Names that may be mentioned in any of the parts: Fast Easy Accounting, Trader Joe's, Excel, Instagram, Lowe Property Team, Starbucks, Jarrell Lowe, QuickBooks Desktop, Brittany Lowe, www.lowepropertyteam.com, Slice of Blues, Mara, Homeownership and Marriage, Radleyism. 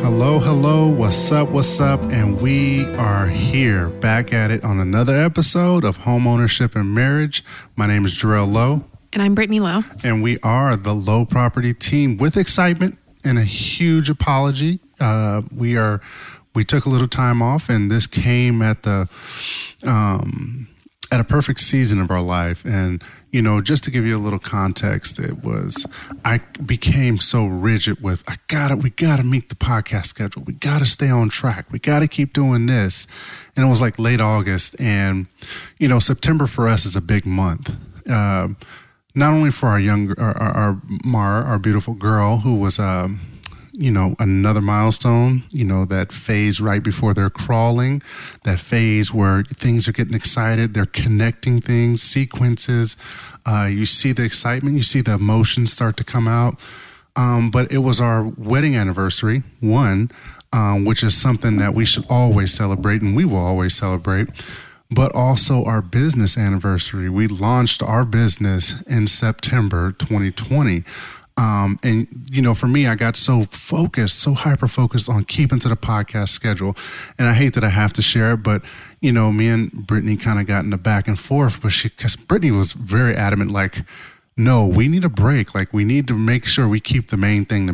Hello, hello, what's up, and we are here back at it on another episode of Homeownership and Marriage. My name is Jarrell Lowe. And I'm Brittany Lowe. And we are the Lowe Property Team with excitement and a huge apology. We took a little time off, and this came at the at a perfect season of our life. And, you know, just to give you a little context, I became so rigid with, we gotta meet the podcast schedule. We gotta stay on track. We gotta keep doing this. And it was like late August. And, you know, September for us is a big month. Not only for our Mara, our beautiful girl, who was, you know, another milestone, you know, that phase right before they're crawling, that phase where things are getting excited, they're connecting things, sequences, you see the excitement, you see the emotions start to come out. But it was our wedding anniversary, which is something that we should always celebrate and we will always celebrate, but also our business anniversary. We launched our business in September 2020. And, you know, for me, I got so focused, so hyper-focused on keeping to the podcast schedule. And I hate that I have to share it, but, you know, me and Brittany kind of got in the back and forth, but because Brittany was very adamant, like, no, we need a break. Like, we need to make sure we keep the main thing,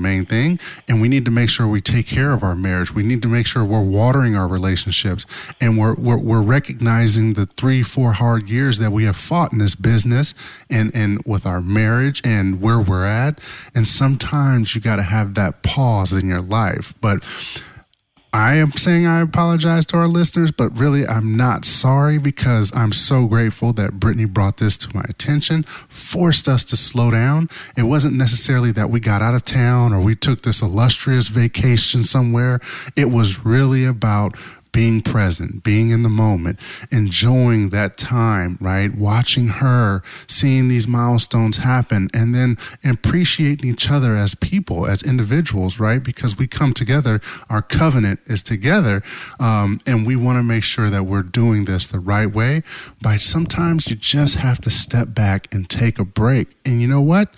and we need to make sure we take care of our marriage. We need to make sure we're watering our relationships, and we're recognizing the 3-4 hard years that we have fought in this business and with our marriage and where we're at. And sometimes you got to have that pause in your life. But I am saying I apologize to our listeners, but really I'm not sorry, because I'm so grateful that Brittany brought this to my attention, forced us to slow down. It wasn't necessarily that we got out of town or we took this illustrious vacation somewhere. It was really about being present, being in the moment, enjoying that time, right? Watching her, seeing these milestones happen, and then appreciating each other as people, as individuals, right? Because we come together, our covenant is together, and we want to make sure that we're doing this the right way. But sometimes you just have to step back and take a break. And you know what?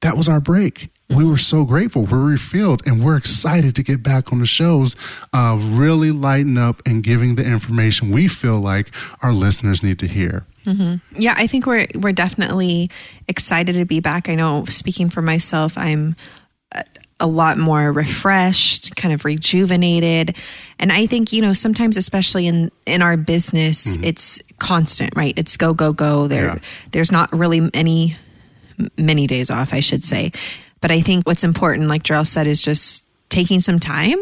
That was our break. We were so grateful. We're refilled, and we're excited to get back on the shows, really lighten up and giving the information we feel like our listeners need to hear. Mm-hmm. Yeah, I think we're definitely excited to be back. I know, speaking for myself, I'm a lot more refreshed, kind of rejuvenated. And I think, you know, sometimes, especially in our business, mm-hmm. It's constant, right? It's go, go, go. There's not really many days off, I should say. But I think what's important, like Jarrell said, is just taking some time.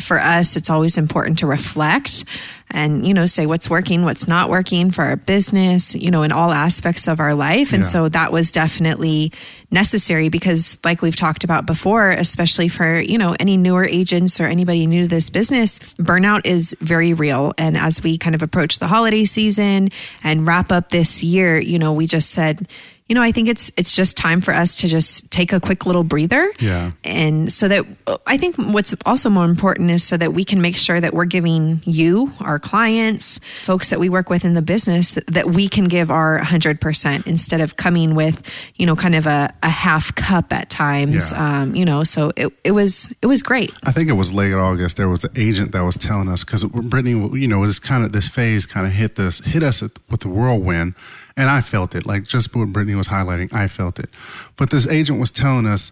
For us, it's always important to reflect and, you know, say what's working, what's not working for our business, you know, in all aspects of our life. And so that was definitely necessary, because like we've talked about before, especially for, you know, any newer agents or anybody new to this business, burnout is very real. And as we kind of approach the holiday season and wrap up this year, you know, we just said, you know, I think it's just time for us to just take a quick little breather. Yeah. And so that, I think what's also more important is so that we can make sure that we're giving you, our clients, folks that we work with in the business, that we can give our 100% instead of coming with, you know, kind of a half cup at times. Yeah. You know, so it was great. I think it was late August. There was an agent that was telling us, because Brittany, you know, it's kind of this phase kind of hit us with the whirlwind. And I felt it, like just what Brittany was highlighting, I felt it. But this agent was telling us,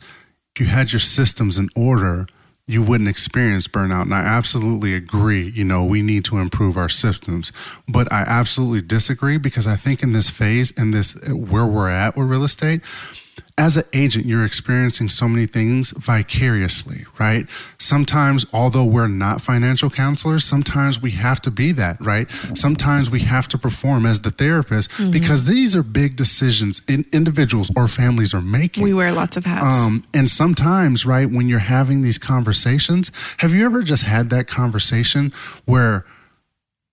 you had your systems in order, you wouldn't experience burnout. And I absolutely agree, you know, we need to improve our systems. But I absolutely disagree, because I think in this phase, where we're at with real estate, as an agent, you're experiencing so many things vicariously, right? Sometimes, although we're not financial counselors, sometimes we have to be that, right? Sometimes we have to perform as the therapist, mm-hmm. because these are big decisions individuals or families are making. We wear lots of hats. And sometimes, right, when you're having these conversations, have you ever just had that conversation where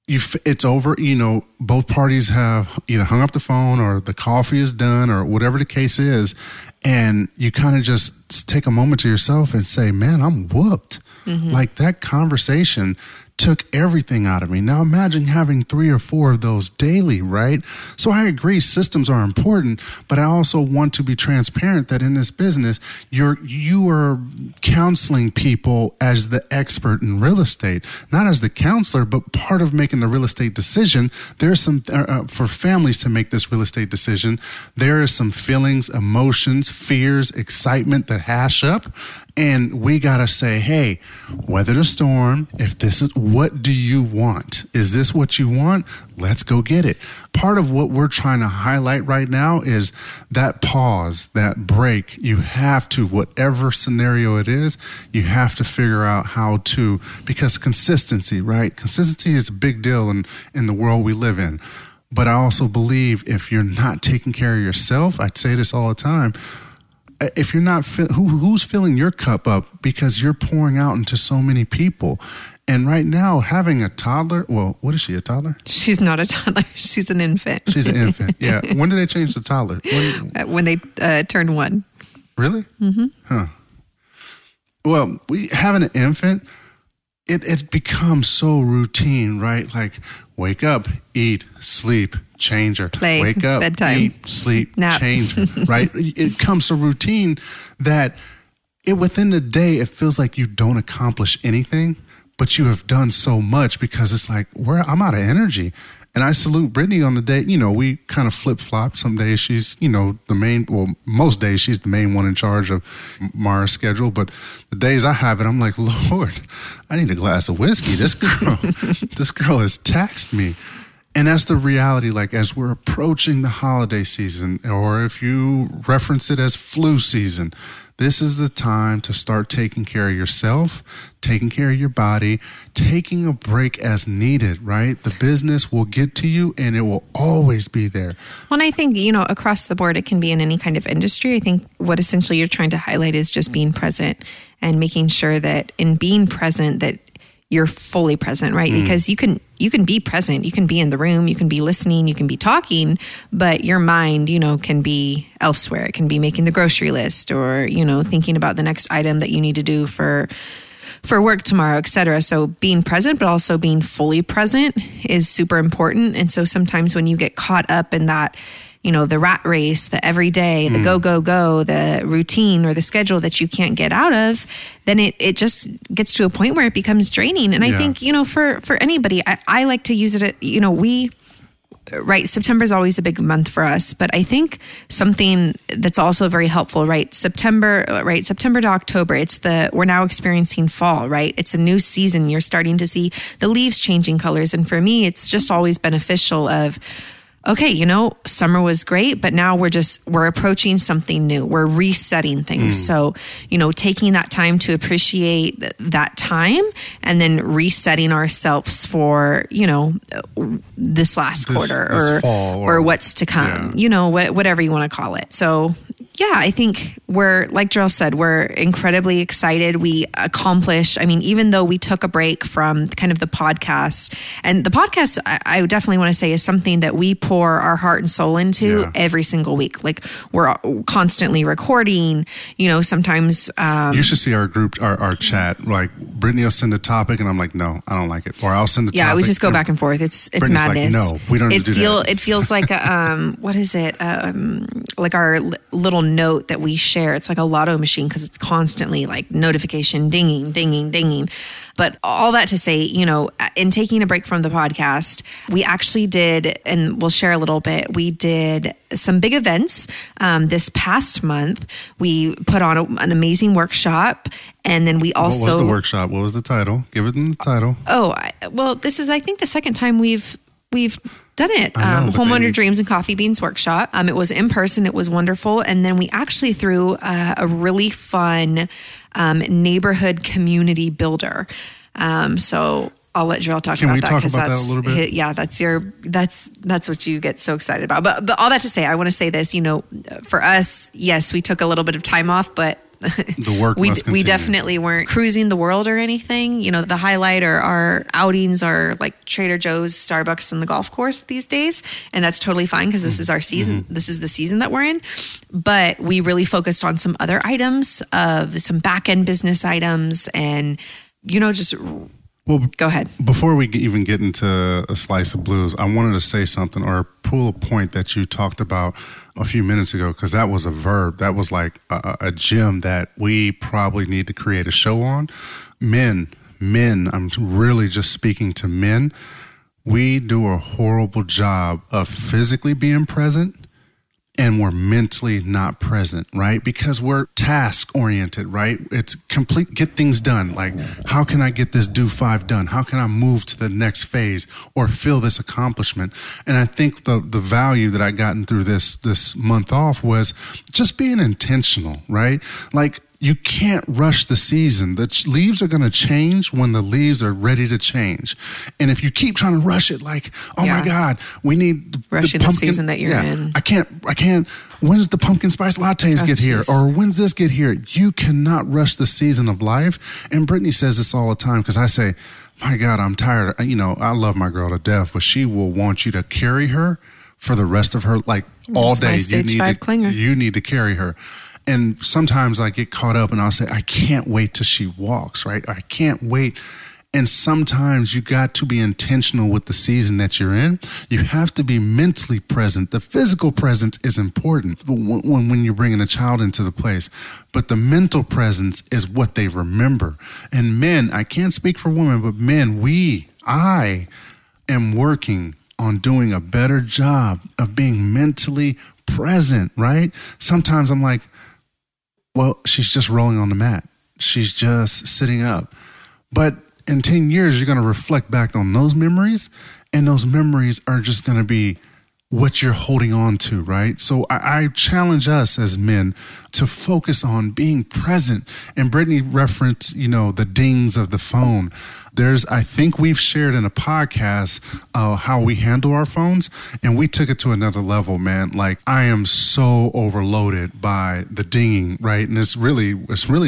it's over, you know, both parties have either hung up the phone or the coffee is done or whatever the case is. And you kind of just take a moment to yourself and say, man, I'm whooped. Mm-hmm. Like that conversation took everything out of me. Now imagine having 3 or 4 of those daily, right? So I agree, systems are important, but I also want to be transparent that in this business, you are counseling people as the expert in real estate, not as the counselor, but part of making the real estate decision. There's some, for families to make this real estate decision, there is some feelings, emotions, fears, excitement that hash up. And we got to say, hey, weather the storm. If this is, what do you want? Is this what you want? Let's go get it. Part of what we're trying to highlight right now is that pause, that break. You have to, whatever scenario it is, you have to figure out how to, because consistency, right? Consistency is a big deal in the world we live in. But I also believe if you're not taking care of yourself, I say this all the time, if you're not, who's filling your cup up because you're pouring out into so many people. And right now, having a toddler, well, what is she, a toddler? She's not a toddler. She's an infant. She's an infant, yeah. When did they change the toddler? When they turned 1. Really? Mm-hmm. Huh. Well, having an infant, it becomes so routine, right? Like, wake up, eat, sleep, change her. Play, wake up, bedtime, eat, sleep, nap, change her, right? It comes to routine that within the day, it feels like you don't accomplish anything, but you have done so much because it's like, I'm out of energy. And I salute Brittany on the day, you know, we kind of flip-flop. Some days she's, you know, most days she's the main one in charge of Mara's schedule. But the days I have it, I'm like, Lord, I need a glass of whiskey. This girl has taxed me. And that's the reality, like as we're approaching the holiday season, or if you reference it as flu season, this is the time to start taking care of yourself, taking care of your body, taking a break as needed, right? The business will get to you and it will always be there. Well, and I think, you know, across the board, it can be in any kind of industry. I think what essentially you're trying to highlight is just being present and making sure that in being present that you're fully present, right? Because you can be present, you can be in the room, you can be listening, you can be talking, but your mind, you know, can be elsewhere. It can be making the grocery list or, you know, thinking about the next item that you need to do for work tomorrow, et cetera. So being present, but also being fully present is super important. And so sometimes when you get caught up in that, you know, the rat race, the everyday, the go, the routine or the schedule that you can't get out of, then it just gets to a point where it becomes draining. And I think, you know, for anybody, I like to use it, you know, right, September is always a big month for us, but I think something that's also very helpful, right? September to October, we're now experiencing fall, right? It's a new season. You're starting to see the leaves changing colors. And for me, it's just always beneficial of, okay, you know, summer was great, but now we're approaching something new. We're resetting things. So, you know, taking that time to appreciate that time and then resetting ourselves for, you know, this quarter or what's to come, you know, whatever you want to call it. So, yeah, I think like Jarrell said, we're incredibly excited. We accomplished, I mean, even though we took a break from kind of the podcast, and the podcast, I definitely want to say, is something that we pour our heart and soul into every single week. Like, we're constantly recording, you know, sometimes. You should see our group, our chat. Like, Brittany will send a topic, and I'm like, no, I don't like it. Or I'll send a topic. Yeah, we just go back and forth. It's madness. Like, no, we don't need to do that. It feels like, what is it? Like our little note that we share. It's like a lotto machine because it's constantly like notification dinging, dinging, dinging. But all that to say, you know, in taking a break from the podcast, we actually did, and we'll share a little bit, we did some big events. This past month, we put on an amazing workshop. And then we also... What was the workshop? What was the title? Give it the title. This is, I think, the second time we've done it. Homeowner Dreams and Coffee Beans Workshop. It was in person. It was wonderful. And then we actually threw a really fun neighborhood community builder. So I'll let Jarrell talk about that. Can we talk about that a little bit? Yeah, that's what you get so excited about. But all that to say, I want to say this, you know, for us, yes, we took a little bit of time off, but the work we definitely weren't cruising the world or anything. You know, the highlight or our outings are like Trader Joe's, Starbucks, and the golf course these days. And that's totally fine because this is our season. Mm-hmm. This is the season that we're in. But we really focused on some other items, of some back-end business items and, you know, just... Well, go ahead. Before we even get into a slice of blues, I wanted to say something or pull a point that you talked about a few minutes ago, because that was a verb. That was like a gem that we probably need to create a show on. Men, I'm really just speaking to men. We do a horrible job of physically being present. And we're mentally not present, right? Because we're task-oriented, right? It's complete, get things done. Like, how can I get this do 5 done? How can I move to the next phase or feel this accomplishment? And I think the value that I gotten through this month off was just being intentional, right? Like, you can't rush the season. The leaves are going to change when the leaves are ready to change. And if you keep trying to rush it, like, my God, we need the season that you're in. I can't, when does the pumpkin spice lattes get here? Or when's this get here? You cannot rush the season of life. And Brittany says this all the time, because I say, my God, I'm tired. You know, I love my girl to death, but she will want you to carry her for the rest of her, like, all day. You need to carry her. And sometimes I get caught up and I'll say, I can't wait till she walks, right? I can't wait. And sometimes you got to be intentional with the season that you're in. You have to be mentally present. The physical presence is important when you're bringing a child into the place. But the mental presence is what they remember. And men, I can't speak for women, but men, I am working on doing a better job of being mentally present, right? Sometimes I'm like, well, she's just rolling on the mat. She's just sitting up. But in 10 years, you're going to reflect back on those memories, and those memories are just going to be what you're holding on to, right? So I challenge us as men to focus on being present. And Brittany referenced, you know, the dings of the phone. I think we've shared in a podcast how we handle our phones, and we took it to another level, man. Like, I am so overloaded by the dinging, right? And it's really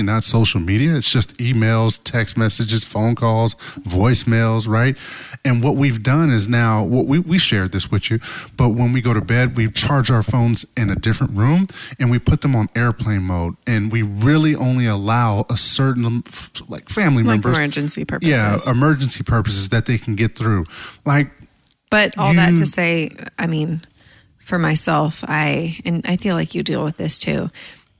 not social media. It's just emails, text messages, phone calls, voicemails, right? And what we've done is now, we shared this with you, but when we go to bed, we charge our phones in a different room and we put them on airplane mode. And we really only allow a certain, like, family members. Like emergency purposes. Yeah, emergency purposes that they can get through. But all that to say, I mean, for myself, and I feel like you deal with this too.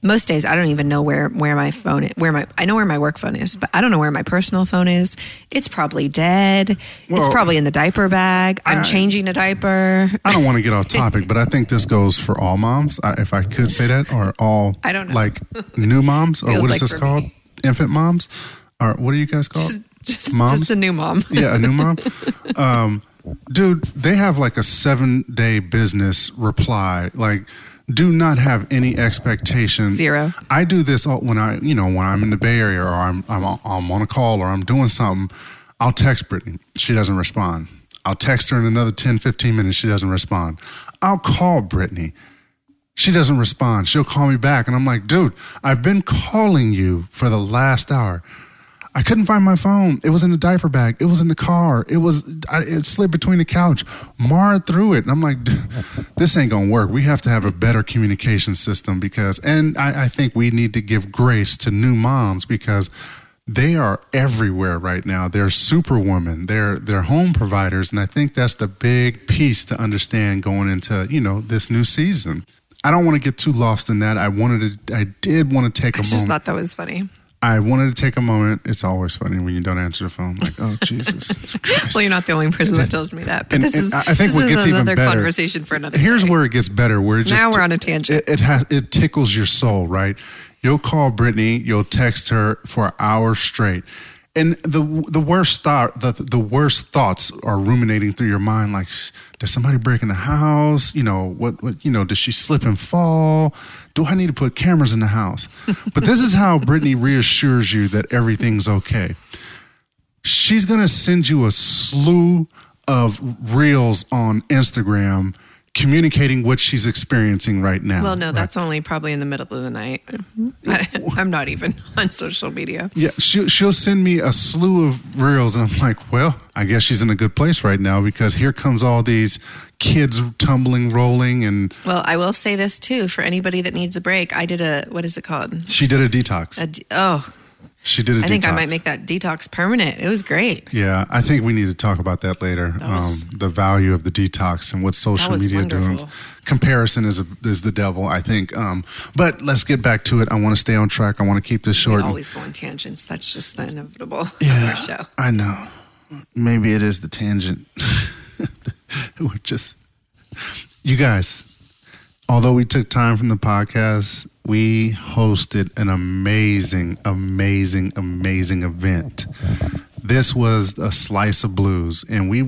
Most days I don't even know where my phone is. I know where my work phone is, but I don't know where my personal phone is. It's probably dead. Well, it's probably in the diaper bag. I'm changing a diaper. I don't want to get off topic, but I think this goes for all moms, if I could say that, or all, I don't know, like, new moms, or what is this called? Me. Infant moms, or what are you guys called? Just a new mom. Yeah, a new mom. Dude, they have like a 7-day business reply, like. Do not have any expectation. Zero. I do this when I'm in the Bay Area, or I'm on a call, or I'm doing something. I'll text Brittany. She doesn't respond. I'll text her in another 10, 15 minutes. She doesn't respond. I'll call Brittany. She doesn't respond. She'll call me back. And I'm like, dude, I've been calling you for the last hour. I couldn't find my phone. It was in the diaper bag. It was in the car. It slid between the couch. Mara threw it. And I'm like, this ain't going to work. We have to have a better communication system because I think we need to give grace to new moms, because they are everywhere right now. They're superwomen. They're home providers. And I think that's the big piece to understand going into, you know, this new season. I don't want to get too lost in that. I did want to take a moment. I just thought that was funny. I wanted to take a moment. It's always funny when you don't answer the phone. Like, oh, Jesus. Well, you're not the only person that tells me that. But this is another conversation for another day. Here's where it gets better. Now we're on a tangent. It tickles your soul, right? You'll call Brittany. You'll text her for hours straight. And the worst thoughts are ruminating through your mind, like, does somebody break in the house? You know, what you know, does she slip and fall? Do I need to put cameras in the house? But this is how Brittany reassures you that everything's okay. She's going to send you a slew of reels on Instagram communicating what she's experiencing right now. Well, no, that's only probably in the middle of the night. I'm not even on social media. Yeah, she'll send me a slew of reels, and I'm like, well, I guess she's in a good place right now because here comes all these kids tumbling, rolling, and... Well, I will say this, too, for anybody that needs a break. I did a... What is it called? She did a detox. She did a detox. I think I might make that detox permanent. It was great. Yeah, I think we need to talk about that later. That was, the value of the detox and what social media does. Comparison is the devil, I think. But let's get back to it. I want to stay on track. I want to keep this short. We always go on tangents. That's just the inevitable of our show. I know. Maybe it is the tangent. We're just... You guys, although we took time from the podcast... We hosted an amazing event. This was a Slice of Blues, and we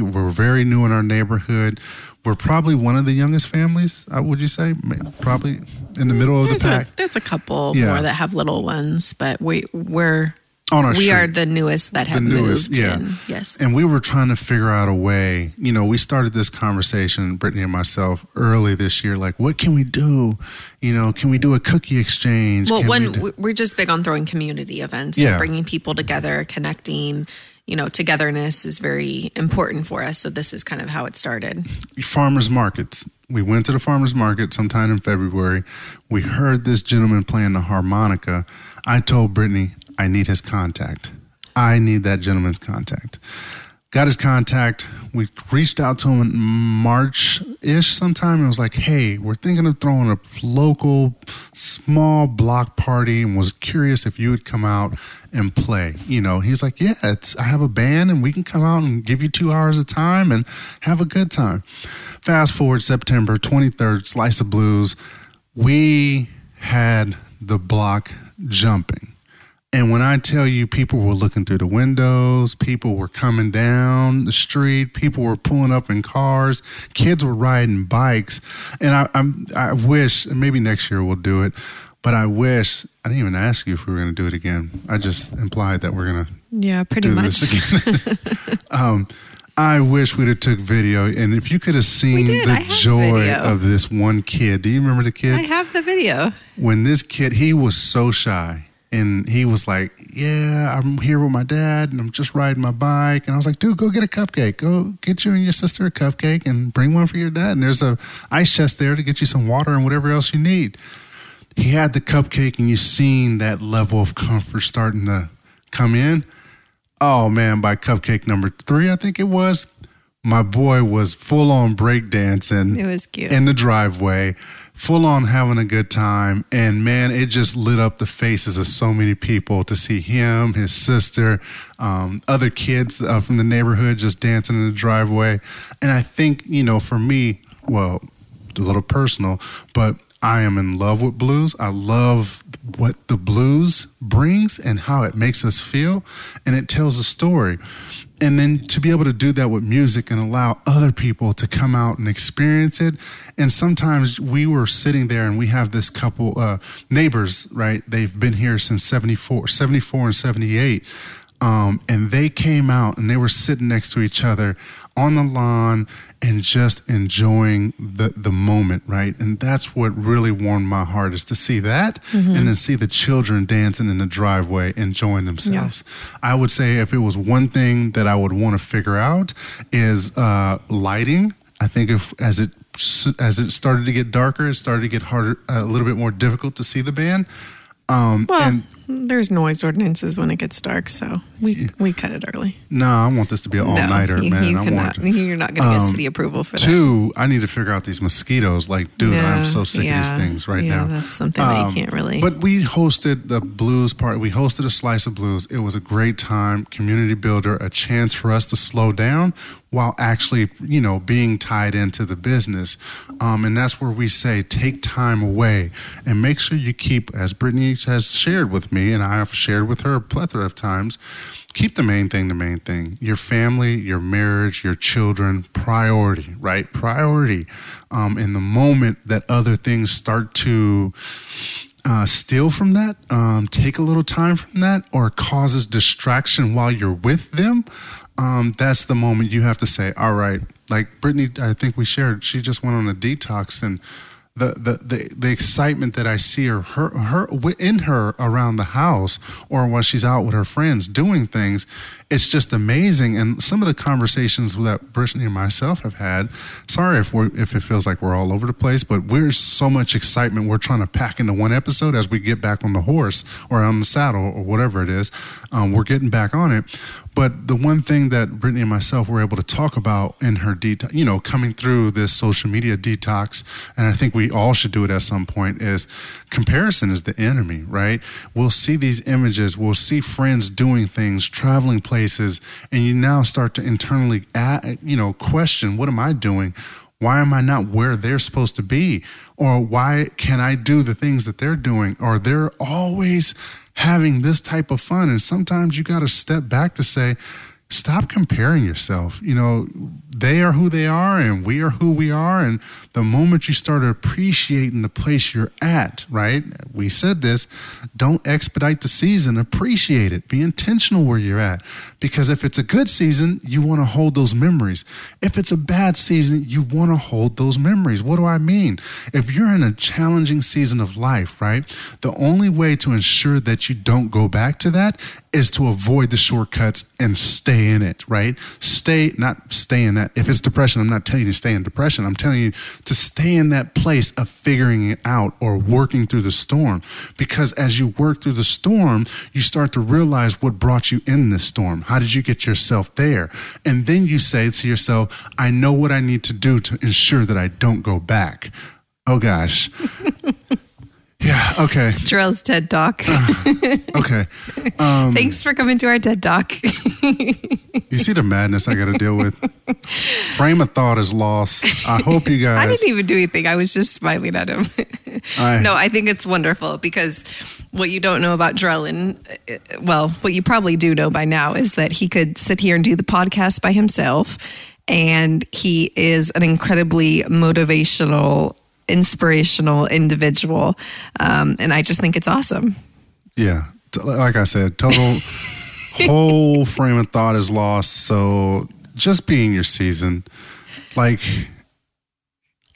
were very new in our neighborhood. We're probably one of the youngest families, would you say? Probably in the middle of the pack. There's a couple more that have little ones, but we're... We are the newest that have moved. Yeah. Yes. And we were trying to figure out a way. You know, we started this conversation, Brittany and myself, early this year. Like, what can we do? You know, can we do a cookie exchange? Well, we're just big on throwing community events. Yeah. Bringing people together, connecting. You know, togetherness is very important for us. So this is kind of how it started. Farmers markets. We went to the farmer's market sometime in February. We heard this gentleman playing the harmonica. I told Brittany, I need his contact. I need that gentleman's contact. Got his contact. We reached out to him in March-ish sometime. It was like, hey, we're thinking of throwing a local small block party and was curious if you would come out and play. You know, he's like, yeah, I have a band and we can come out and give you 2 hours of time and have a good time. Fast forward September 23rd, Slice of Blues. We had the block jumping. And when I tell you, people were looking through the windows, people were coming down the street, people were pulling up in cars, kids were riding bikes. And I wish, and maybe next year we'll do it, but I wish, I didn't even ask you if we were going to do it again. I just implied that we're going to do this again. I wish we'd have took video, and if you could have seen the joy of this one kid. Do you remember the kid? I have the video. When this kid, he was so shy. And he was like, yeah, I'm here with my dad and I'm just riding my bike. And I was like, dude, go get a cupcake. Go get you and your sister a cupcake and bring one for your dad. And there's a ice chest there to get you some water and whatever else you need. He had the cupcake and you seen that level of comfort starting to come in. Oh, man, by cupcake number 3, I think it was, my boy was full on breakdancing. It was cute. In the driveway, full on having a good time. And man, it just lit up the faces of so many people to see him, his sister, other kids from the neighborhood just dancing in the driveway. And I think, you know, for me, well, a little personal, but I am in love with blues. I love what the blues brings and how it makes us feel. And it tells a story. And then to be able to do that with music and allow other people to come out and experience it. And sometimes we were sitting there and we have this couple neighbors, right? They've been here since 74 and 78. And they came out and they were sitting next to each other on the lawn and just enjoying the moment, right? And that's what really warmed my heart is to see that and then see the children dancing in the driveway, enjoying themselves. Yeah. I would say if it was one thing that I would want to figure out is lighting. I think as it started to get darker, it started to get harder, a little bit more difficult to see the band. There's noise ordinances when it gets dark, so we cut it early. No, I want this to be an all-nighter, man. You're not going to get city approval for that. 2, I need to figure out these mosquitoes. Like, dude, I'm so sick of these things right now. Yeah, that's something that you can't really... But we hosted the blues party. We hosted a Slice of Blues. It was a great time, community builder, a chance for us to slow down while actually, you know, being tied into the business. And that's where we say take time away and make sure you keep, as Brittany has shared with me and I have shared with her a plethora of times, keep the main thing, your family, your marriage, your children, priority, right? Priority in the moment that other things start to... steal from that, take a little time from that, or causes distraction while you're with them, that's the moment you have to say, all right, like Brittany, I think we shared, she just went on a detox, and the excitement that I see her in her around the house or while she's out with her friends doing things, it's just amazing. And some of the conversations that Brittany and myself have had, sorry if it feels like we're all over the place, but we're so much excitement we're trying to pack into one episode as we get back on the horse or on the saddle or whatever it is. We're getting back on it. But the one thing that Brittany and myself were able to talk about in her detox, you know, coming through this social media detox, and I think we all should do it at some point, is comparison is the enemy, right? We'll see these images, we'll see friends doing things, traveling places, and you now start to internally, question, what am I doing? Why am I not where they're supposed to be? Or why can I do the things that they're doing? Or they're always having this type of fun. And sometimes you got to step back to say, stop comparing yourself. You know, they are who they are and we are who we are. And the moment you start appreciating the place you're at, right? We said this, don't expedite the season, appreciate it. Be intentional where you're at. Because if it's a good season, you want to hold those memories. If it's a bad season, you want to hold those memories. What do I mean? If you're in a challenging season of life, right? The only way to ensure that you don't go back to that is to avoid the shortcuts and stay in it, right? Stay in that. If it's depression, I'm not telling you to stay in depression. I'm telling you to stay in that place of figuring it out or working through the storm. Because as you work through the storm, you start to realize what brought you in this storm. How did you get yourself there? And then you say to yourself, I know what I need to do to ensure that I don't go back. Oh gosh. Yeah, okay. It's Jarrell's TED Talk. Okay. Thanks for coming to our TED Talk. You see the madness I got to deal with? Frame of thought is lost. I hope you guys... I didn't even do anything. I was just smiling at him. No, I think it's wonderful because what you don't know about Jarrell, and well, what you probably do know by now is that he could sit here and do the podcast by himself, and he is an incredibly motivational, inspirational individual. And I just think it's awesome. Yeah. Like I said, total whole frame of thought is lost. So just be in your season, like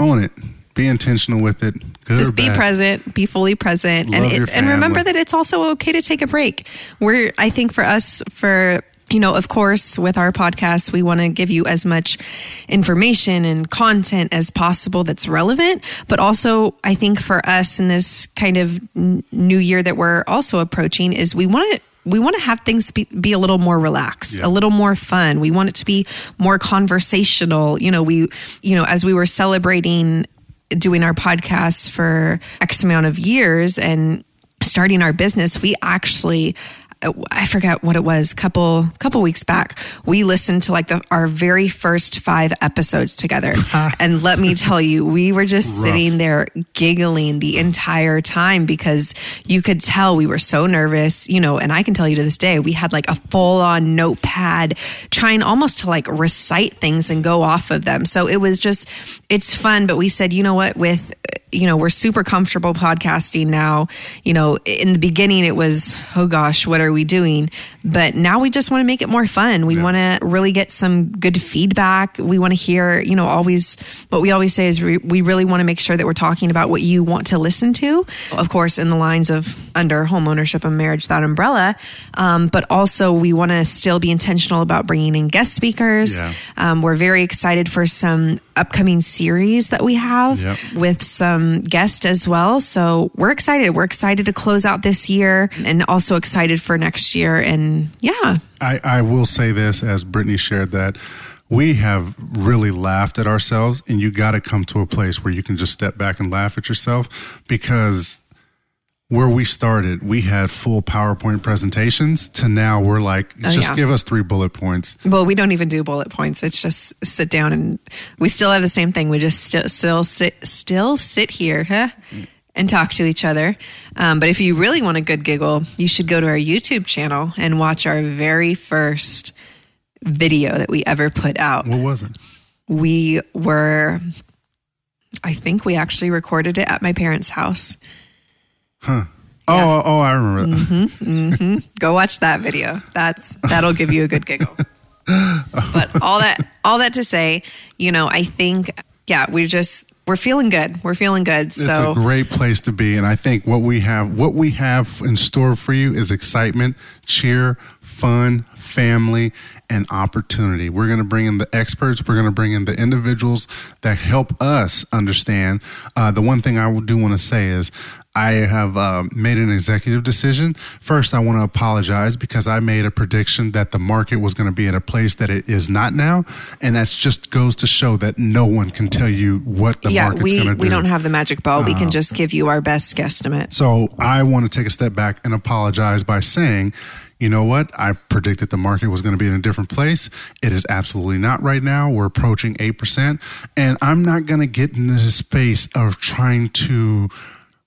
own it, be intentional with it. Good just or bad. Be present, be fully present. And remember that it's also okay to take a break. I think for us, of course, with our podcast, we want to give you as much information and content as possible that's relevant. But also, I think for us in this kind of new year that we're also approaching is we want to have things be a little more relaxed, yeah, a little more fun. We want it to be more conversational. As we were celebrating doing our podcast for X amount of years and starting our business, we actually... I forget what it was, couple weeks back, we listened to our very first 5 episodes together. And let me tell you, we were just sitting there giggling the entire time because you could tell we were so nervous, and I can tell you to this day, we had a full on notepad trying almost to recite things and go off of them. So it was just, it's fun, but we said, you know what, we're super comfortable podcasting now. In the beginning it was, oh gosh, what are we doing? But now we just want to make it more fun. We want to really get some good feedback. We want to hear, always what we always say is we really want to make sure that we're talking about what you want to listen to. Of course, in the lines of under homeownership and marriage, that umbrella. But also we want to still be intentional about bringing in guest speakers. Yeah. We're very excited for some upcoming series that we have with some guests as well. So we're excited. We're excited to close out this year and also excited for next year. And yeah. I will say this, as Brittany shared, that we have really laughed at ourselves, and you got to come to a place where you can just step back and laugh at yourself, because where we started, we had full PowerPoint presentations to now we're give us 3 bullet points. Well, we don't even do bullet points. It's just sit down, and we still have the same thing. We just still sit here, and talk to each other. But if you really want a good giggle, you should go to our YouTube channel and watch our very first video that we ever put out. What was it? I think we actually recorded it at my parents' house. Huh. Yeah. Oh, I remember that. Mm-hmm, mm-hmm. Go watch that video. That'll give you a good giggle. But all that to say, I think, we're feeling good. We're feeling good. It's a great place to be. And I think what we have in store for you is excitement, cheer, fun, family, and opportunity. We're going to bring in the experts. We're going to bring in the individuals that help us understand. The one thing I do want to say is I have made an executive decision. First, I want to apologize because I made a prediction that the market was going to be at a place that it is not now. And that just goes to show that no one can tell you what the market's going to do. We don't have the magic ball. We can just give you our best guesstimate. So I want to take a step back and apologize by saying, you know what? I predicted the market was going to be in a different place. It is absolutely not right now. We're approaching 8%. And I'm not going to get in this space of trying to,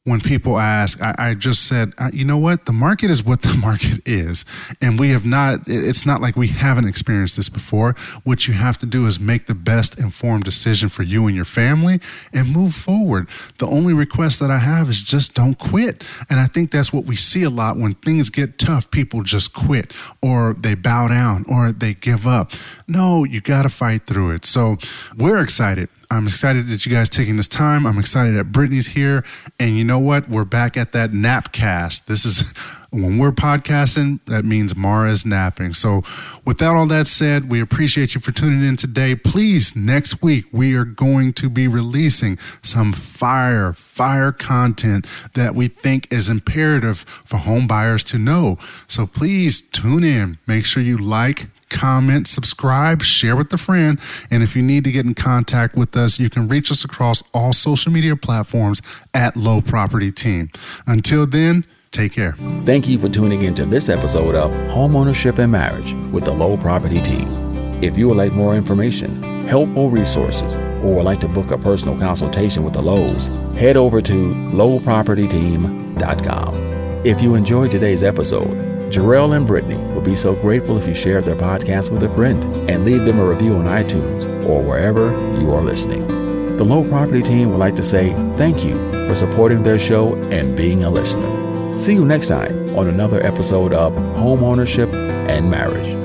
when people ask, I just said, you know what? The market is what the market is. And it's not like we haven't experienced this before. What you have to do is make the best informed decision for you and your family and move forward. The only request that I have is just don't quit. And I think that's what we see a lot when things get tough. People just quit or they bow down or they give up. No, you got to fight through it. So we're excited. I'm excited that you guys are taking this time. I'm excited that Brittany's here. And you know what? We're back at that napcast. This is when we're podcasting, that means Mara's napping. So without all that said, we appreciate you for tuning in today. Please, next week, we are going to be releasing some fire content that we think is imperative for home buyers to know. So please tune in. Make sure you like, comment, subscribe, share with a friend. And if you need to get in contact with us, you can reach us across all social media platforms at Lowe Property Team. Until then, take care. Thank you for tuning into this episode of Homeownership and Marriage with the Lowe Property Team. If you would like more information, help or resources, or would like to book a personal consultation with the Lowes, head over to lowepropertyteam.com. If you enjoyed today's episode, Jarrell and Brittany would be so grateful if you shared their podcast with a friend and leave them a review on iTunes or wherever you are listening. The Lowe Property Team would like to say thank you for supporting their show and being a listener. See you next time on another episode of Homeownership and Marriage.